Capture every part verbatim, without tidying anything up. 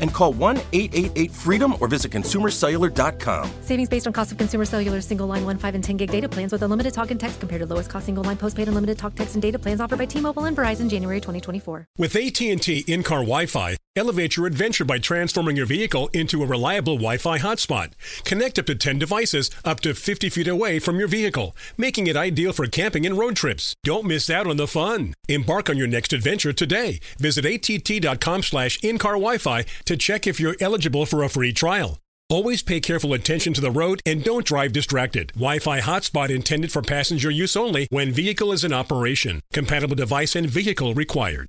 and call one eight eight eight FREEDOM or visit consumer cellular dot com. Savings based on cost of Consumer Cellular's single line one, five, and ten gig data plans with unlimited talk and text compared to lowest cost single line postpaid unlimited talk, text, and data plans offered by T-Mobile and Verizon January twenty twenty-four. With A T and T in-car Wi-Fi, elevate your adventure by transforming your vehicle into a reliable Wi-Fi hotspot. Connect up to ten devices up to fifty feet away from your vehicle, making it ideal for camping and road trips. Don't miss out on the fun. Embark on your next adventure today. Visit A T T dot com slash in dash car Wi-Fi to check if you're eligible for a free trial. Always pay careful attention to the road and don't drive distracted. Wi-Fi hotspot intended for passenger use only when vehicle is in operation. Compatible device and vehicle required.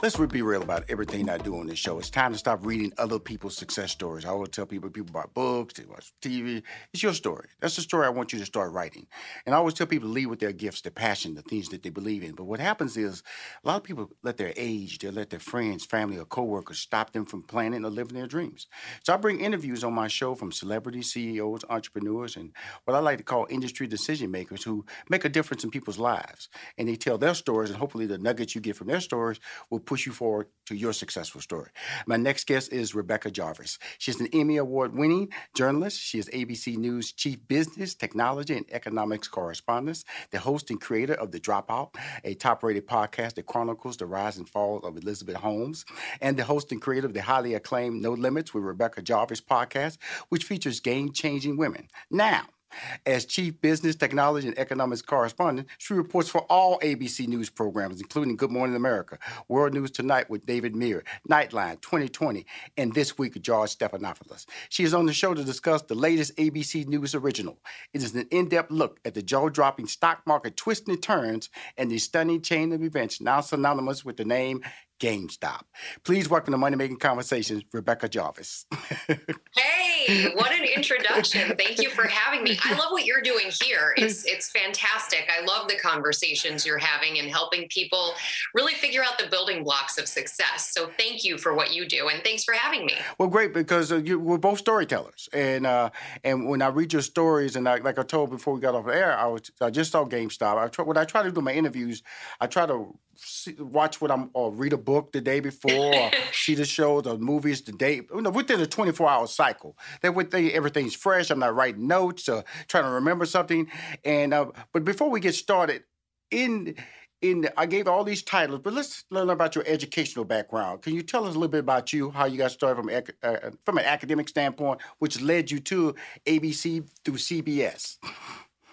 Let's be real about everything I do on this show. It's time to stop reading other people's success stories. I always tell people, people buy books, they watch T V. It's your story. That's the story I want you to start writing. And I always tell people to lead with their gifts, their passion, the things that they believe in. But what happens is a lot of people let their age, they let their friends, family, or coworkers stop them from planning or living their dreams. So I bring interviews on my show from celebrities, C E Os, entrepreneurs, and what I like to call industry decision makers who make a difference in people's lives. And they tell their stories, and hopefully the nuggets you get from their stories will push you forward to your successful story. My next guest is Rebecca Jarvis. She's an Emmy Award-winning journalist. She is A B C News Chief Business, Technology, and Economics Correspondent, the host and creator of The Dropout, a top-rated podcast that chronicles the rise and fall of Elizabeth Holmes, and the host and creator of the highly acclaimed No Limits with Rebecca Jarvis podcast, which features game-changing women. Now, as Chief Business, Technology, and Economics Correspondent, she reports for all A B C News programs, including Good Morning America, World News Tonight with David Muir, Nightline, twenty twenty, and This Week with George Stephanopoulos. She is on the show to discuss the latest A B C News original. It is an in-depth look at the jaw-dropping stock market twists and turns and the stunning chain of events now synonymous with the name GameStop. Please welcome to Money Making Conversations, Rebecca Jarvis. Hey, what an introduction. Thank you for having me. I love what you're doing here. It's it's fantastic. I love the conversations you're having and helping people really figure out the building blocks of success. So thank you for what you do, and thanks for having me. Well, great, because uh, you, we're both storytellers. And uh, and when I read your stories, and I, like I told before we got off the air, I, was, I just saw GameStop. I try, when I try to do my interviews, I try to watch what I'm, or read a book the day before, or see the shows or movies the day, you know, within a twenty-four hour cycle. That would think everything's fresh. I'm not writing notes or trying to remember something. And, uh, but before we get started, in, in, I gave all these titles, but let's learn about your educational background. Can you tell us a little bit about you, how you got started from, uh, from an academic standpoint, which led you to A B C through C B S?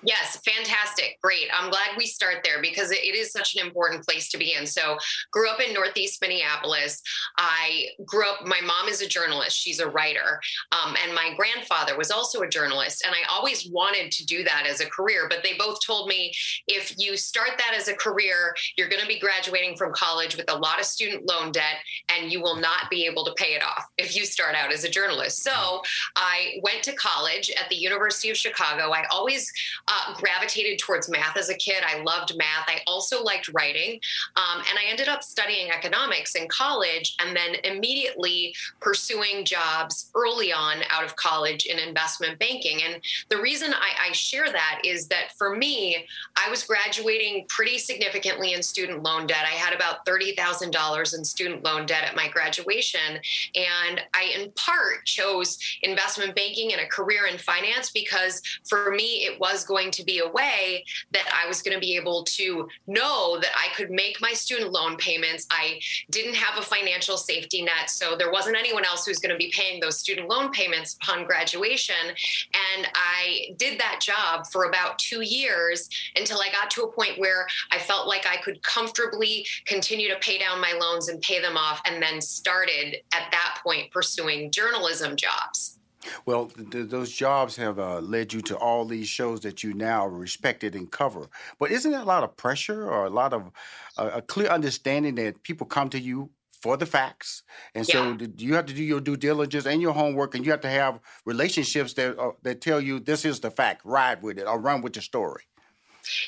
Yes. Fantastic. Great. I'm glad we start there because it is such an important place to be in. So grew up in Northeast Minneapolis. I grew up, my mom is a journalist. She's a writer. Um, and my grandfather was also a journalist. And I always wanted to do that as a career, but they both told me, if you start that as a career, you're going to be graduating from college with a lot of student loan debt, and you will not be able to pay it off if you start out as a journalist. So I went to college at the University of Chicago. I always, um, uh, gravitated towards math as a kid. I loved math. I also liked writing. Um, and I ended up studying economics in college and then immediately pursuing jobs early on out of college in investment banking. And the reason I, I share that is that for me, I was graduating pretty significantly in student loan debt. I had about thirty thousand dollars in student loan debt at my graduation. And I, in part, chose investment banking and a career in finance because for me, it was going to be a way that I was going to be able to know that I could make my student loan payments. I didn't have a financial safety net, so there wasn't anyone else who's going to be paying those student loan payments upon graduation. And I did that job for about two years until I got to a point where I felt like I could comfortably continue to pay down my loans and pay them off, and then started at that point pursuing journalism jobs. Well, th- those jobs have uh, led you to all these shows that you now respected and cover. But isn't there a lot of pressure or a lot of uh, a clear understanding that people come to you for the facts? And yeah. so you have to do your due diligence and your homework, and you have to have relationships that uh, that tell you this is the fact, ride with it or run with the story.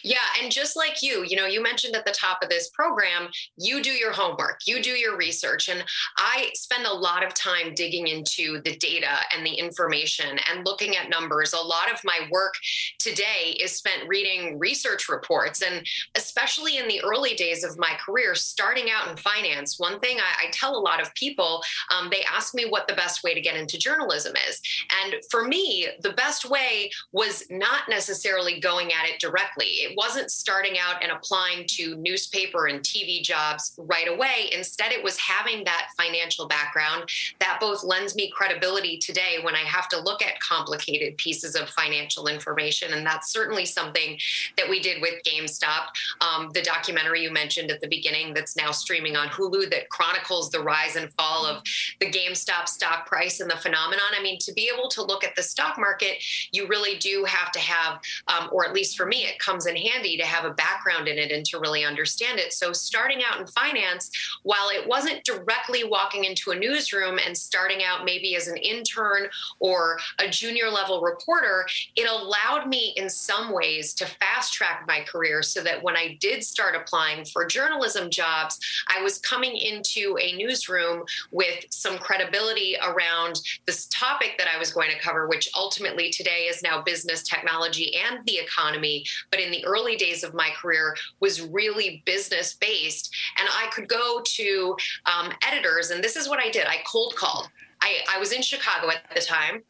Yeah. And just like you, you know, you mentioned at the top of this program, you do your homework, you do your research. And I spend a lot of time digging into the data and the information and looking at numbers. A lot of my work today is spent reading research reports. And especially in the early days of my career, starting out in finance, one thing I, I tell a lot of people, um, they ask me what the best way to get into journalism is. And for me, the best way was not necessarily going at it directly. It wasn't starting out and applying to newspaper and T V jobs right away. Instead, it was having that financial background that both lends me credibility today when I have to look at complicated pieces of financial information. And that's certainly something that we did with GameStop, um, the documentary you mentioned at the beginning that's now streaming on Hulu that chronicles the rise and fall of the GameStop stock price and the phenomenon. I mean, to be able to look at the stock market, you really do have to have, um, or at least for me, it comes in handy to have a background in it and to really understand it. So starting out in finance, while it wasn't directly walking into a newsroom and starting out maybe as an intern or a junior level reporter, it allowed me in some ways to fast track my career so that when I did start applying for journalism jobs, I was coming into a newsroom with some credibility around this topic that I was going to cover, which ultimately today is now business, technology, and the economy. But in the early days of my career was really business-based. And I could go to um, editors, and this is what I did. I cold called. I, I was in Chicago at the time,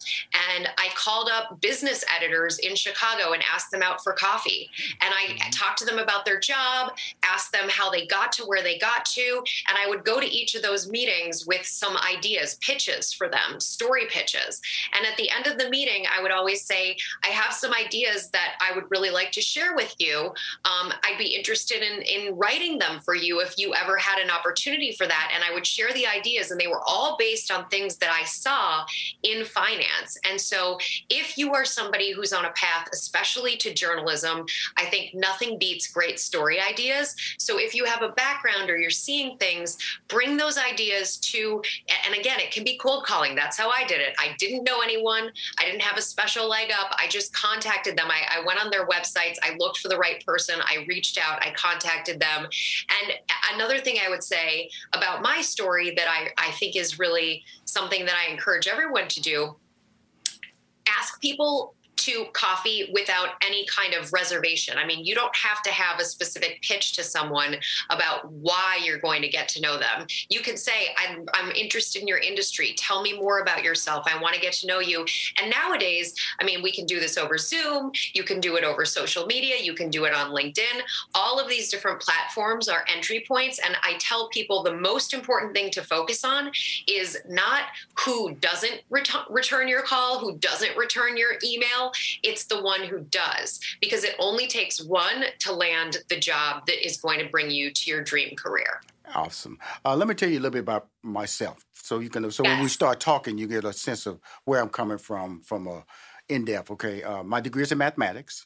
and I called up business editors in Chicago and asked them out for coffee. And I talked to them about their job, asked them how they got to where they got to, and I would go to each of those meetings with some ideas, pitches for them, story pitches. And at the end of the meeting, I would always say, I have some ideas that I would really like to share with you. Um, I'd be interested in, in writing them for you if you ever had an opportunity for that. And I would share the ideas, and they were all based on things that I saw in finance. And so if you are somebody who's on a path, especially to journalism, I think nothing beats great story ideas. So if you have a background or you're seeing things, bring those ideas to, and again, it can be cold calling. That's how I did it. I didn't know anyone. I didn't have a special leg up. I just contacted them. I, I went on their websites. I looked for the right person. I reached out. I contacted them. And another thing I would say about my story that I, I think is really something that I encourage everyone to do, ask people to coffee without any kind of reservation. I mean, you don't have to have a specific pitch to someone about why you're going to get to know them. You can say, I'm, I'm interested in your industry. Tell me more about yourself. I want to get to know you. And nowadays, I mean, we can do this over Zoom. You can do it over social media. You can do it on LinkedIn. All of these different platforms are entry points. And I tell people the most important thing to focus on is not who doesn't ret- return your call, who doesn't return your email. It's the one who does, because it only takes one to land the job that is going to bring you to your dream career. Awesome. Uh, let me tell you a little bit about myself. So you can, so yes. when we start talking, you get a sense of where I'm coming from, from a in-depth. Okay. Uh, my degree is in mathematics.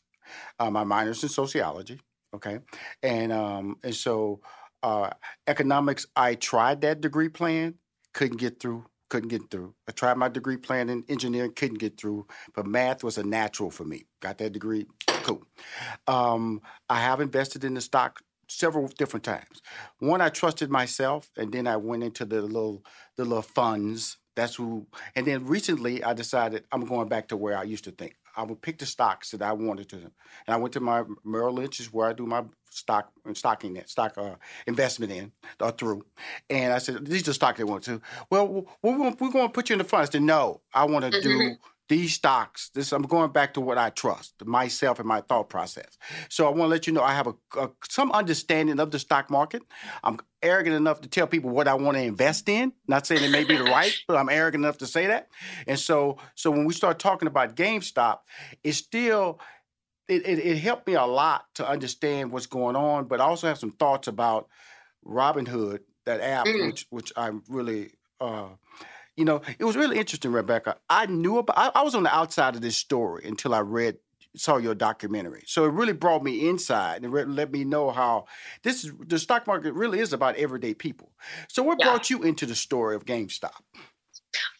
Uh, my minor is in sociology. Okay. And, um, and so, uh, economics, I tried that degree plan, couldn't get through couldn't get through. I tried my degree plan in engineering, couldn't get through, but math was a natural for me. Got that degree, cool. Um, I have invested in the stock several different times. One, I trusted myself, and then I went into the little the little funds. That's who. And then recently, I decided I'm going back to where I used to think. I would pick the stocks that I wanted to, and I went to my Merrill Lynch, is where I do my stock stocking that stock uh, investment in or uh, through. And I said, these are the stocks I want to. Well, we're going to put you in the fund. I said, no, I want to do these stocks. This I'm going back to what I trust, myself and my thought process. So I want to let you know I have a, a some understanding of the stock market. I'm arrogant enough to tell people what I want to invest in. Not saying it may be the right, but I'm arrogant enough to say that. And so, so when we start talking about GameStop, it's still it, it, it helped me a lot to understand what's going on, but I also have some thoughts about Robinhood, that app, mm. which which I'm really. Uh, You know, it was really interesting, Rebecca. I knew about, I, I was on the outside of this story until I read, saw your documentary. So it really brought me inside and re- let me know how this is, the stock market really is about everyday people. So what yeah. brought you into the story of GameStop?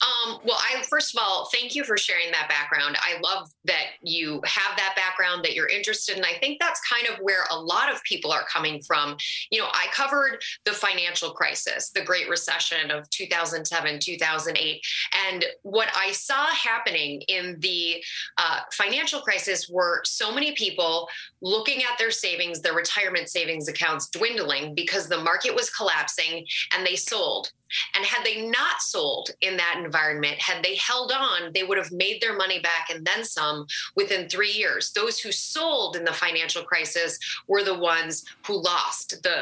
Um, well, I, first of all, thank you for sharing that background. I love that you have that background, that you're interested in. I think that's kind of where a lot of people are coming from. You know, I covered the financial crisis, the Great Recession of two thousand seven, two thousand eight. And what I saw happening in the uh, financial crisis were so many people looking at their savings, their retirement savings accounts dwindling because the market was collapsing and they sold. And had they not sold in that environment, had they held on, they would have made their money back and then some within three years. Those who sold in the financial crisis were the ones who lost the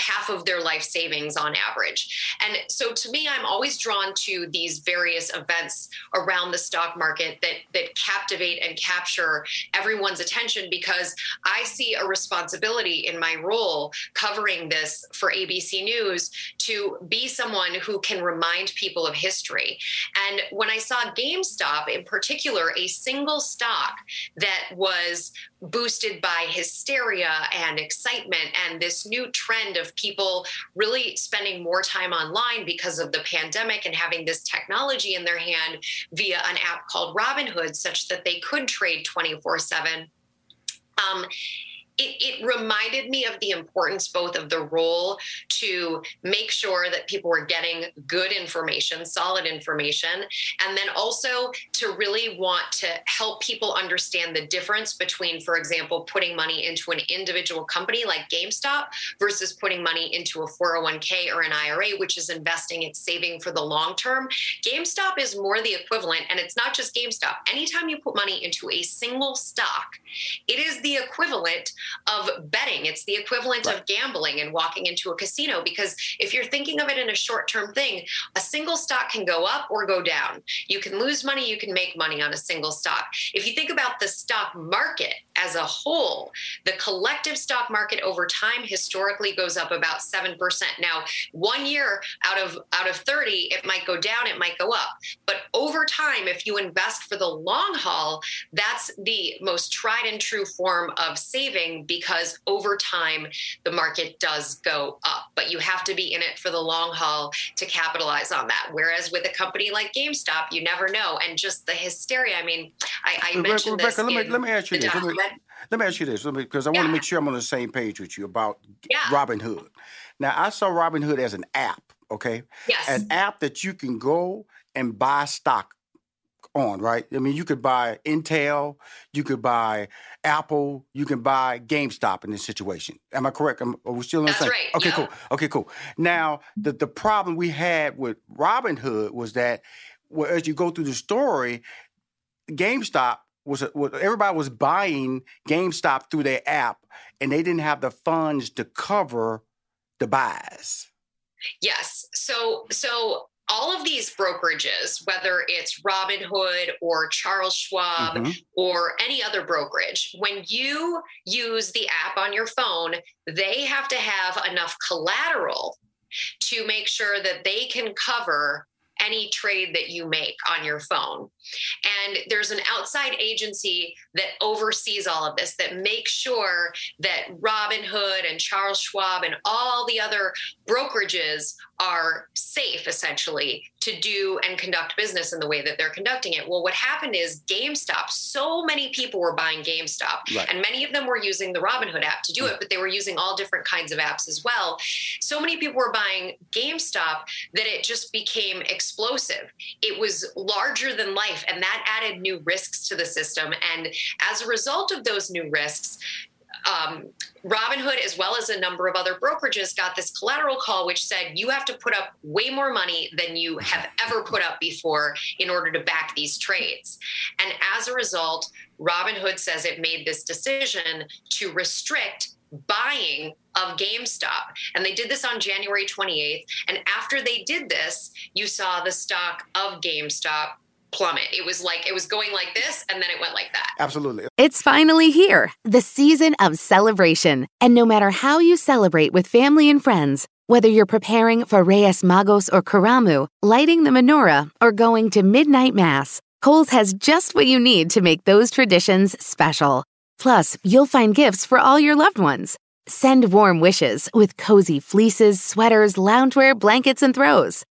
half of their life savings on average. And so to me, I'm always drawn to these various events around the stock market that, that captivate and capture everyone's attention, because I see a responsibility in my role covering this for A B C News to be someone who can remind people of history. And when I saw GameStop in particular, a single stock that was boosted by hysteria and excitement and this new trend of people really spending more time online because of the pandemic and having this technology in their hand via an app called Robinhood, such that they could trade twenty-four seven. Um, It, it reminded me of the importance both of the role to make sure that people were getting good information, solid information, and then also to really want to help people understand the difference between, for example, putting money into an individual company like GameStop versus putting money into a four oh one k or an I R A, which is investing, it's saving for the long term. GameStop is more the equivalent, and it's not just GameStop. Anytime you put money into a single stock, it is the equivalent of betting. It's the equivalent right. of gambling and walking into a casino, because if you're thinking of it in a short-term thing, a single stock can go up or go down. You can lose money, you can make money on a single stock. If you think about the stock market as a whole, the collective stock market over time historically goes up about seven percent. Now, one year out of out of thirty, it might go down, it might go up. But over time, if you invest for the long haul, that's the most tried and true form of saving, because over time, the market does go up, but you have to be in it for the long haul to capitalize on that. Whereas with a company like GameStop, you never know. And just the hysteria. I mean, I, I mentioned Rebecca, this. Let me, let me ask you this. Let me, let me ask you this, because I yeah. want to make sure I'm on the same page with you about yeah. Robinhood. Now, I saw Robinhood as an app, okay? Yes. An app that you can go and buy stock on, right? I mean, you could buy Intel, you could buy Apple, you can buy GameStop in this situation. Am I correct? Am, are we still on the same? That's right. Okay, yeah. cool. Okay, cool. Now, the, the problem we had with Robinhood was that, well, as you go through the story, GameStop was, a, was everybody was buying GameStop through their app, and they didn't have the funds to cover the buys. Yes. So, so. All of these brokerages, whether it's Robinhood or Charles Schwab mm-hmm. or any other brokerage, when you use the app on your phone, they have to have enough collateral to make sure that they can cover any trade that you make on your phone. And there's an outside agency that oversees all of this, that makes sure that Robinhood and Charles Schwab and all the other brokerages are safe, essentially, to do and conduct business in the way that they're conducting it. Well, what happened is GameStop, so many people were buying GameStop, right. and many of them were using the Robinhood app to do it, but they were using all different kinds of apps as well. So many people were buying GameStop that it just became explosive. It was larger than life, and that added new risks to the system. And as a result of those new risks, Um, Robinhood, as well as a number of other brokerages, got this collateral call, which said you have to put up way more money than you have ever put up before in order to back these trades. And as a result, Robinhood says it made this decision to restrict buying of GameStop. And they did this on January twenty-eighth. And after they did this, you saw the stock of GameStop plummet. It was like, it was going like this, and then it went like that. Absolutely. It's finally here, the season of celebration. And no matter how you celebrate with family and friends, whether you're preparing for Reyes Magos or Karamu, lighting the menorah, or going to midnight mass, Kohl's has just what you need to make those traditions special. Plus, you'll find gifts for all your loved ones. Send warm wishes with cozy fleeces, sweaters, loungewear, blankets, and throws.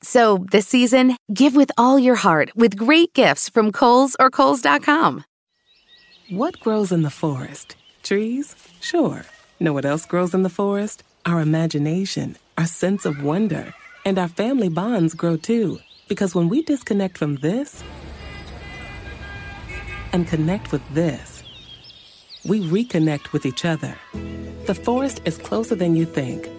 So, this season, give with all your heart with great gifts from Kohl's or Kohl's dot com. What grows in the forest? Trees? Sure. Know what else grows in the forest? Our imagination, our sense of wonder, and our family bonds grow too. Because when we disconnect from this and connect with this, we reconnect with each other. The forest is closer than you think.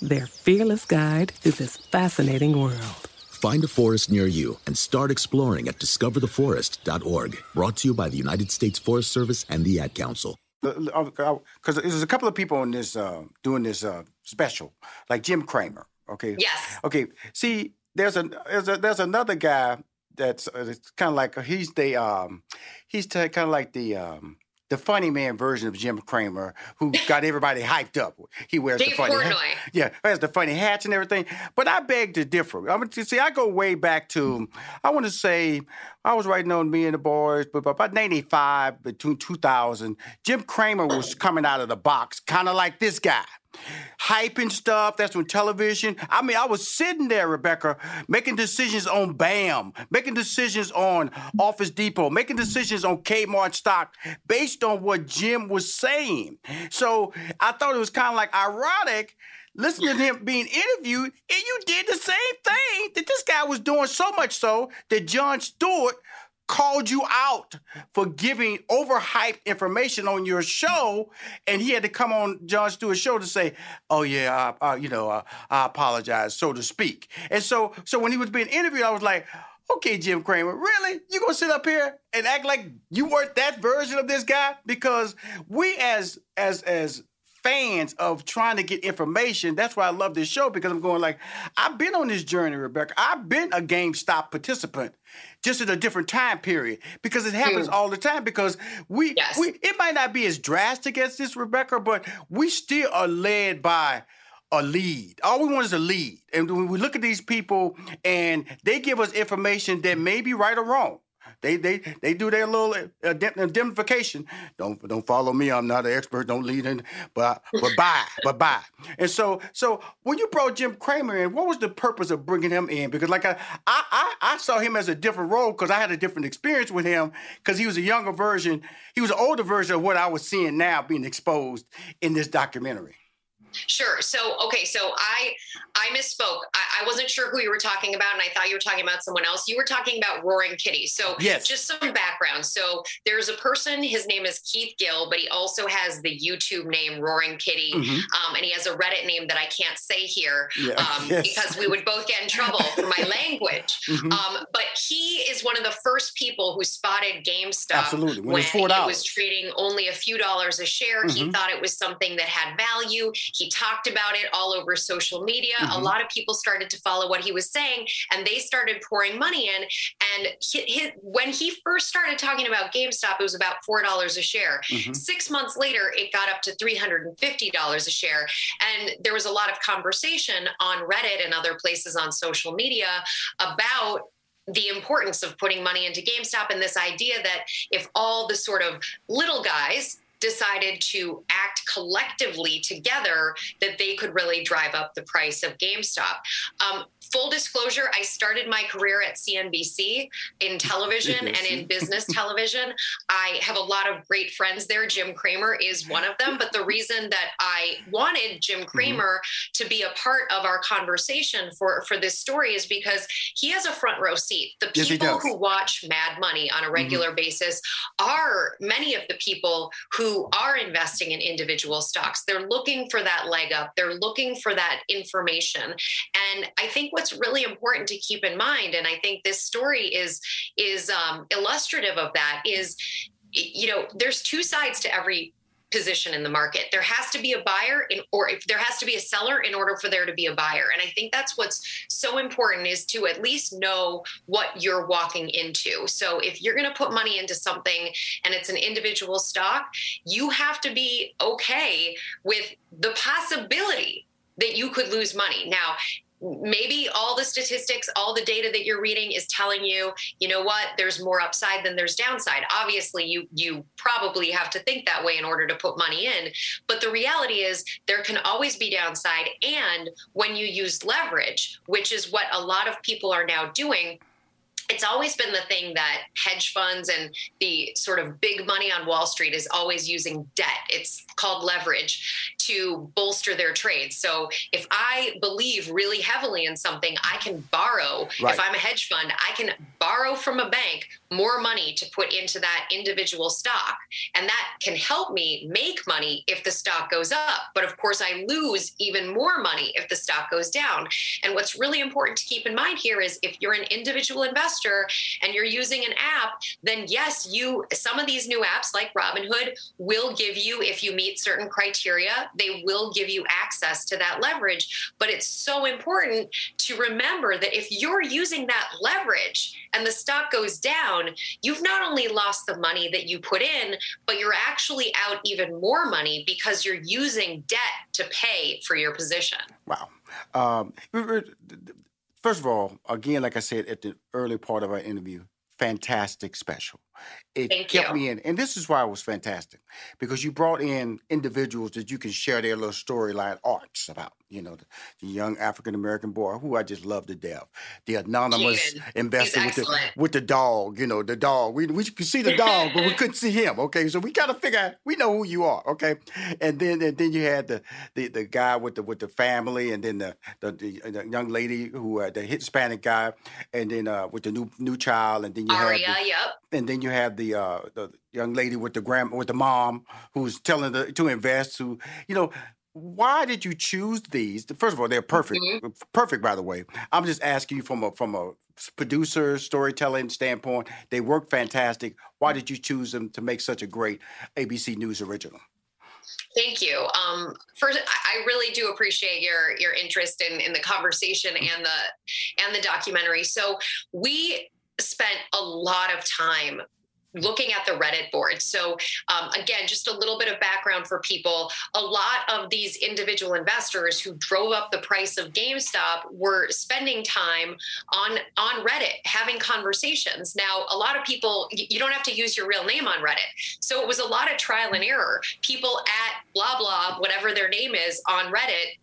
their fearless guide through this fascinating world. Find a forest near you and start exploring at discover the forest dot org. Brought to you by the United States Forest Service and the Ad Council. Because there's a couple of people on this uh, doing this uh, special, like Jim Cramer. Okay. Yes. Okay. See, there's a there's, a, there's another guy that's uh, kind of like he's the um, he's kind of like the. Um, The funny man version of Jim Cramer, who got everybody hyped up. He wears Dave the funny Portnoy. Hat. Yeah, wears the funny hats and everything. But I beg to differ. I mean, see, I go way back to, I want to say, I was writing on Me and the Boys, but about ninety-five, between two thousand, Jim Cramer was coming out of the box, kind of like this guy. Hyping stuff. That's when television. I mean, I was sitting there, Rebecca, making decisions on BAM, making decisions on Office Depot, making decisions on Kmart stock based on what Jim was saying. So I thought it was kind of like ironic listening to him being interviewed, and you did the same thing that this guy was doing, so much so that Jon Stewart called you out for giving overhyped information on your show, and he had to come on Jon Stewart's show to say, "Oh yeah, I, I, you know, I, I apologize," so to speak. And so, so when he was being interviewed, I was like, "Okay, Jim Cramer, really? You gonna sit up here and act like you weren't that version of this guy?" Because we, as as as fans of trying to get information. That's why I love this show, because I'm going like, I've been on this journey, Rebecca. I've been a GameStop participant, just at a different time period, because it happens mm. all the time, because we, yes. we, it might not be as drastic as this, Rebecca, but we still are led by a lead. All we want is a lead. And when we look at these people and they give us information that may be right or wrong. They they they do their little indemnification. Don't don't follow me. I'm not an expert. Don't lead in. But but bye but bye. And so so when you brought Jim Cramer in, what was the purpose of bringing him in? Because like I I I saw him as a different role, because I had a different experience with him, because he was a younger version. He was an older version of what I was seeing now being exposed in this documentary. Sure. So, okay. So I, I misspoke. I, I wasn't sure who you were talking about. And I thought you were talking about someone else. You were talking about Roaring Kitty. So yes. Just some background. So there's a person, his name is Keith Gill, but he also has the YouTube name Roaring Kitty. Mm-hmm. Um, and he has a Reddit name that I can't say here yeah. um, yes. because we would both get in trouble for my language. Mm-hmm. Um, but he is one of the first people who spotted GameStop Absolutely. when, when it, it was trading only a few dollars a share. Mm-hmm. He thought it was something that had value. He talked about it all over social media. Mm-hmm. A lot of people started to follow what he was saying, and they started pouring money in. And he, he, when he first started talking about GameStop, it was about four dollars a share. Mm-hmm. Six months later, it got up to three hundred fifty dollars a share. And there was a lot of conversation on Reddit and other places on social media about the importance of putting money into GameStop and this idea that if all the sort of little guys decided to act collectively together, that they could really drive up the price of GameStop. Um, full disclosure, I started my career at C N B C in television and in business television. I have a lot of great friends there. Jim Cramer is one of them. But the reason that I wanted Jim Cramer mm-hmm. to be a part of our conversation for, for this story is because he has a front row seat. The people yes, who watch Mad Money on a regular mm-hmm. basis are many of the people who are investing in individual stocks. They're looking for that leg up. They're looking for that information. And I think what's really important to keep in mind, and I think this story is is um, illustrative of that, is, you know, there's two sides to every position in the market. There has to be a buyer in, or if there has to be a seller in order for there to be a buyer. And I think that's what's so important, is to at least know what you're walking into. So if you're going to put money into something and it's an individual stock, you have to be okay with the possibility that you could lose money. Now, maybe all the statistics, all the data that you're reading is telling you, you know what, there's more upside than there's downside. Obviously, you you probably have to think that way in order to put money in. But the reality is there can always be downside. And when you use leverage, which is what a lot of people are now doing, it's always been the thing that hedge funds and the sort of big money on Wall Street is always using debt. It's called leverage to bolster their trades. So if I believe really heavily in something, I can borrow. Right. If I'm a hedge fund, I can borrow from a bank more money to put into that individual stock. And that can help me make money if the stock goes up. But of course, I lose even more money if the stock goes down. And what's really important to keep in mind here is if you're an individual investor, and you're using an app, then yes, you some of these new apps like Robinhood will give you, if you meet certain criteria, they will give you access to that leverage. But it's so important to remember that if you're using that leverage and the stock goes down, you've not only lost the money that you put in, but you're actually out even more money because you're using debt to pay for your position. Wow. Um, First of all, again, like I said at the early part of our interview, fantastic special. It Thank kept you. me in. And this is why it was fantastic, because you brought in individuals that you can share their little storyline arcs about. You know, the, the young African-American boy who I just love to death. The anonymous Jaden. investor with the, with the dog, you know, the dog. We, we could see the dog, but we couldn't see him, okay? So we got to figure out, we know who you are, okay? And then and then you had the, the, the guy with the with the family, and then the the, the, the young lady, who uh, the Hispanic guy, and then uh, with the new new child, and then you Aria, had the, yep. and then you had the, uh, the young lady with the grand, with the mom who's telling the, to invest, who, you know, why did you choose these? First of all, they're perfect. Mm-hmm. Perfect, by the way. I'm just asking you from a from a producer, storytelling standpoint. They work fantastic. Why did you choose them to make such a great A B C News original? Thank you. Um, first, I really do appreciate your your interest in, in the conversation and the and the documentary. So we spent a lot of time looking at the Reddit board. So um, again, just a little bit of background for people. A lot of these individual investors who drove up the price of GameStop were spending time on, on Reddit, having conversations. Now, a lot of people, you don't have to use your real name on Reddit. So it was a lot of trial and error. People at blah, blah, whatever their name is on Reddit,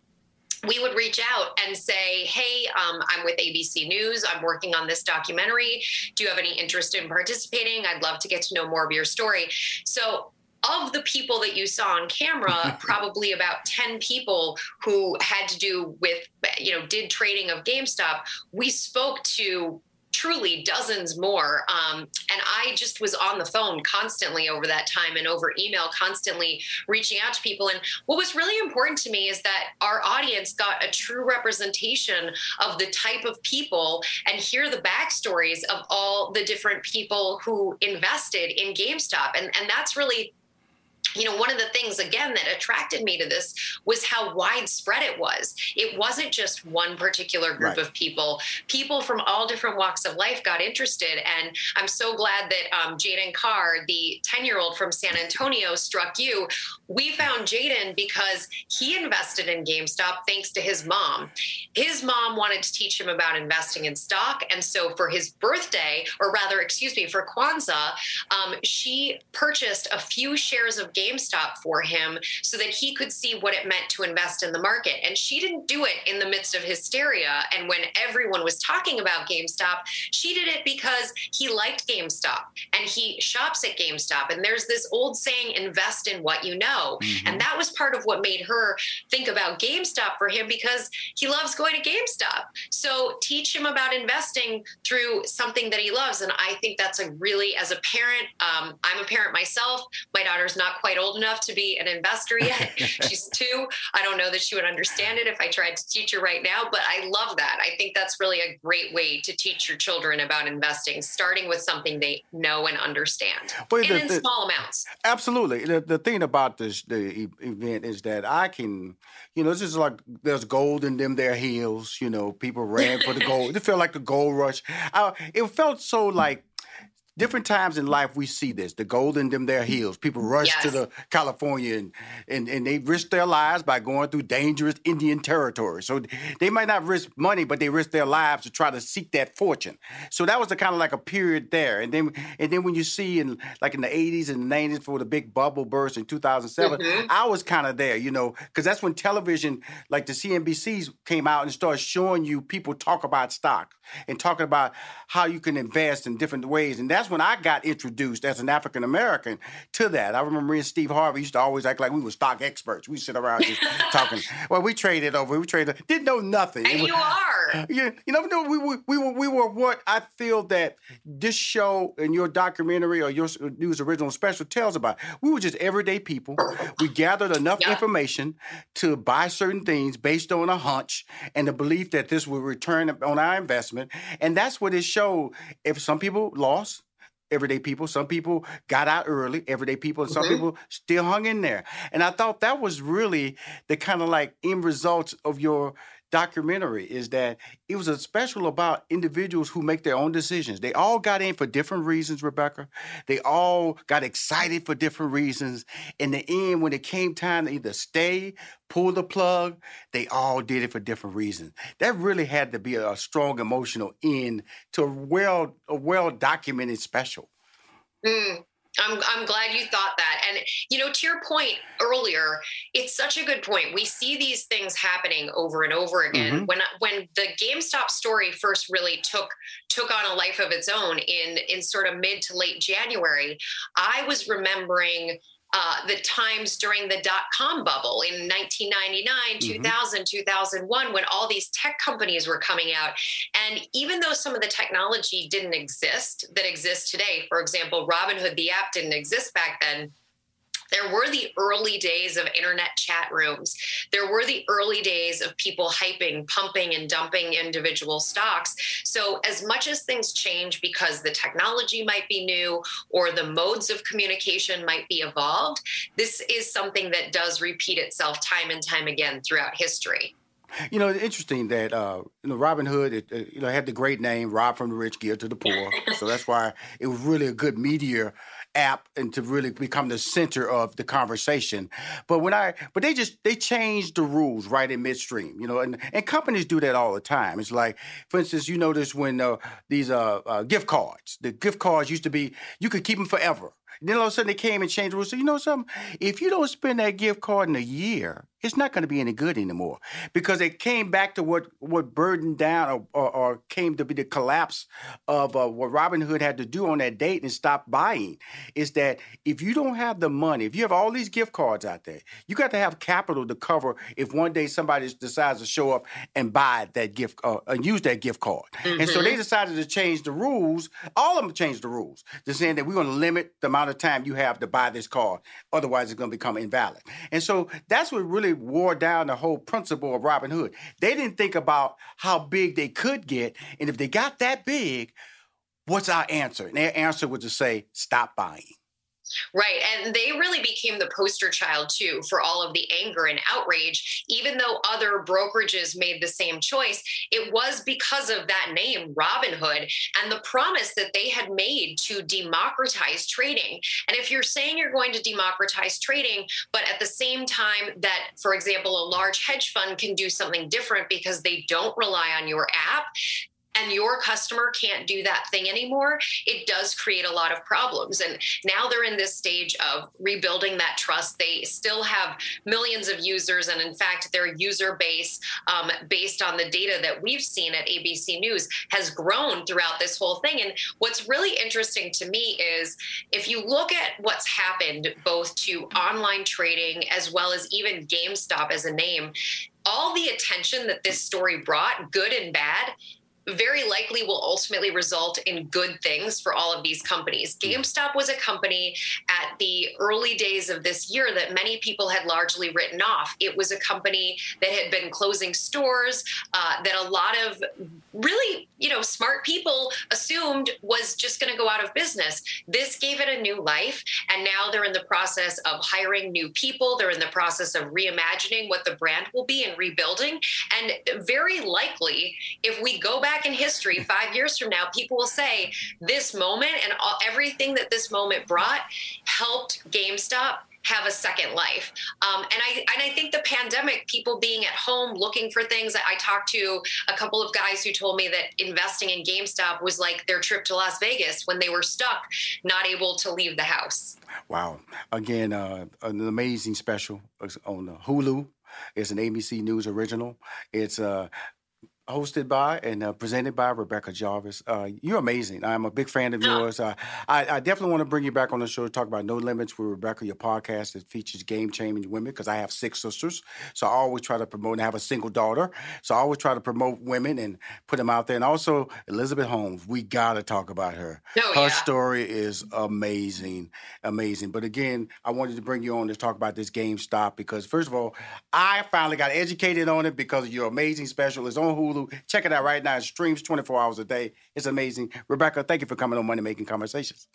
we would reach out and say, hey, um, I'm with A B C News. I'm working on this documentary. Do you have any interest in participating? I'd love to get to know more of your story. So of the people that you saw on camera, probably about ten people who had to do with, you know, did trading of GameStop, we spoke to truly dozens more. Um, and I just was on the phone constantly over that time and over email, constantly reaching out to people. And what was really important to me is that our audience got a true representation of the type of people and hear the backstories of all the different people who invested in GameStop. And, and that's really, you know, one of the things, again, that attracted me to this was how widespread it was. It wasn't just one particular group right. of people. People from all different walks of life got interested. And I'm so glad that um, Jaden Carr, the ten-year-old from San Antonio, struck you. We found Jaden because he invested in GameStop thanks to his mom. His mom wanted to teach him about investing in stock. And so for his birthday, or rather, excuse me, for Kwanzaa, um, she purchased a few shares of GameStop. GameStop for him so that he could see what it meant to invest in the market. And she didn't do it in the midst of hysteria. And when everyone was talking about GameStop, she did it because he liked GameStop and he shops at GameStop. And there's this old saying, invest in what you know. Mm-hmm. And that was part of what made her think about GameStop for him because he loves going to GameStop. So teach him about investing through something that he loves. And I think that's a really, as a parent, um, I'm a parent myself. My daughter's not quite old enough to be an investor yet. She's two. I don't know that she would understand it if I tried to teach her right now, but I love that. I think that's really a great way to teach your children about investing, starting with something they know and understand, but and the, in the, small amounts. Absolutely. The, the thing about this the event is that I can, you know, it's just like there's gold in them their heels. You know, people ran for the gold. It felt like the gold rush. I, it felt so like. Different times in life we see this, the gold in them their heels. People rush yes. to the California and, and, and they risk their lives by going through dangerous Indian territory. So they might not risk money, but they risk their lives to try to seek that fortune. So that was the kind of like a period there. And then and then when you see in like in the eighties and nineties for the big bubble burst in two thousand seven, mm-hmm. I was kind of there, you know, because that's when television, like the C N B Cs came out and started showing you people talk about stock and talking about how you can invest in different ways. And that's That's when I got introduced as an African-American to that. I remember me and Steve Harvey used to always act like we were stock experts. We sit around just talking. Well, we traded over. We traded. Didn't know nothing. And was, you are. You, you know, we, we, we, were, we were what I feel that this show and your documentary or your news original special tells about. We were just everyday people. We gathered enough yeah. information to buy certain things based on a hunch and the belief that this would return on our investment. And that's what it showed. If some people lost, everyday people. Some people got out early, everyday people, and some mm-hmm. people still hung in there. And I thought that was really the kind of like end results of your documentary is that it was a special about individuals who make their own decisions. They all got in for different reasons, Rebecca. They all got excited for different reasons. In the end, when it came time to either stay, pull the plug, they all did it for different reasons. That really had to be a, a strong emotional end to a well, a well-documented special. Mm. I'm I'm glad you thought that. And, you know, to your point earlier, it's such a good point. We see these things happening over and over again. Mm-hmm. When when the GameStop story first really took took on a life of its own in, in sort of mid to late January, I was remembering uh, the times during the dot-com bubble in nineteen ninety-nine, mm-hmm. two thousand, two thousand one, when all these tech companies were coming out. And even though some of the technology didn't exist that exists today, for example, Robinhood, the app, didn't exist back then. There were the early days of internet chat rooms. There were the early days of people hyping, pumping, and dumping individual stocks. So as much as things change because the technology might be new or the modes of communication might be evolved, this is something that does repeat itself time and time again throughout history. You know, it's interesting that uh, you know, Robin Hood, it, uh, you know, had the great name, rob from the rich, give to the poor. So that's why it was really a good media app and to really become the center of the conversation. But when I, but they just, they changed the rules right in midstream, you know, and, and companies do that all the time. It's like, for instance, you notice when uh, these uh, uh, gift cards, the gift cards used to be, you could keep them forever. Then all of a sudden they came and changed the rules. So you know something? If you don't spend that gift card in a year, it's not going to be any good anymore, because it came back to what, what burdened down or, or, or came to be the collapse of uh, what Robinhood had to do on that date and stop buying, is that if you don't have the money, if you have all these gift cards out there, you got to have capital to cover if one day somebody decides to show up and buy that gift uh, and use that gift card. Mm-hmm. And so they decided to change the rules. All of them changed the rules. They're saying that we're going to limit the amount of time you have to buy this card. Otherwise, it's going to become invalid. And so that's what really wore down the whole principle of Robinhood. They didn't think about how big they could get. And if they got that big, what's our answer? And their answer was to say, stop buying. Right. And they really became the poster child, too, for all of the anger and outrage. Even though other brokerages made the same choice, it was because of that name, Robinhood, and the promise that they had made to democratize trading. And if you're saying you're going to democratize trading, but at the same time that, for example, a large hedge fund can do something different because they don't rely on your app, and your customer can't do that thing anymore, it does create a lot of problems. And now they're in this stage of rebuilding that trust. They still have millions of users. And in fact, their user base, um, based on the data that we've seen at A B C News, has grown throughout this whole thing. And what's really interesting to me is if you look at what's happened both to online trading as well as even GameStop as a name, all the attention that this story brought, good and bad, very likely will ultimately result in good things for all of these companies. GameStop was a company at the early days of this year that many people had largely written off. It was a company that had been closing stores uh, that a lot of really, you know, smart people assumed was just going to go out of business. This gave it a new life, and now they're in the process of hiring new people. They're in the process of reimagining what the brand will be and rebuilding. And very likely, if we go back in history, five years from now, people will say this moment and all, everything that this moment brought helped GameStop have a second life. Um, and I and I think the pandemic, people being at home looking for things. I talked to a couple of guys who told me that investing in GameStop was like their trip to Las Vegas when they were stuck, not able to leave the house. Wow. Again, uh, an amazing special on Hulu. It's an A B C News original. It's uh hosted by and uh, presented by Rebecca Jarvis. Uh, you're amazing. I'm a big fan of yours. Uh, I, I definitely want to bring you back on the show to talk about No Limits with Rebecca, your podcast that features game-changing women, because I have six sisters. So I always try to promote, and I have a single daughter. So I always try to promote women and put them out there. And also, Elizabeth Holmes, we got to talk about her. Oh, her yeah. story is amazing, amazing. But again, I wanted to bring you on to talk about this GameStop because, first of all, I finally got educated on it because of your amazing special. It's on Hulu. Check it out right now. It streams twenty-four hours a day. It's amazing. Rebecca, thank you for coming on Money Making Conversations.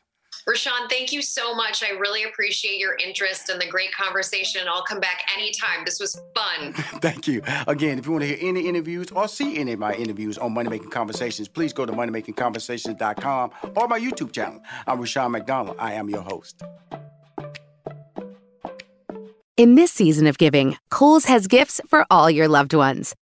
Rashawn, thank you so much. I really appreciate your interest and the great conversation. I'll come back anytime. This was fun. Thank you. Again, if you want to hear any interviews or see any of my interviews on Money Making Conversations, please go to money making conversations dot com or my YouTube channel. I'm Rashawn McDonald. I am your host. In this season of giving, Kohl's has gifts for all your loved ones.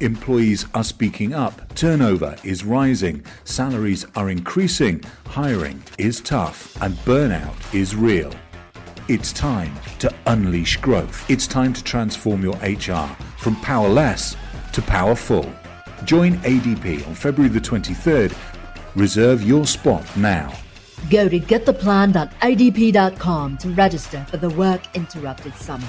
Employees are speaking up, turnover is rising, salaries are increasing, hiring is tough, and burnout is real. It's time to unleash growth. It's time to transform your H R from powerless to powerful. Join A D P on February the twenty-third. Reserve your spot now. Go to get the plan dot a d p dot com to register for the Work Interrupted Summit.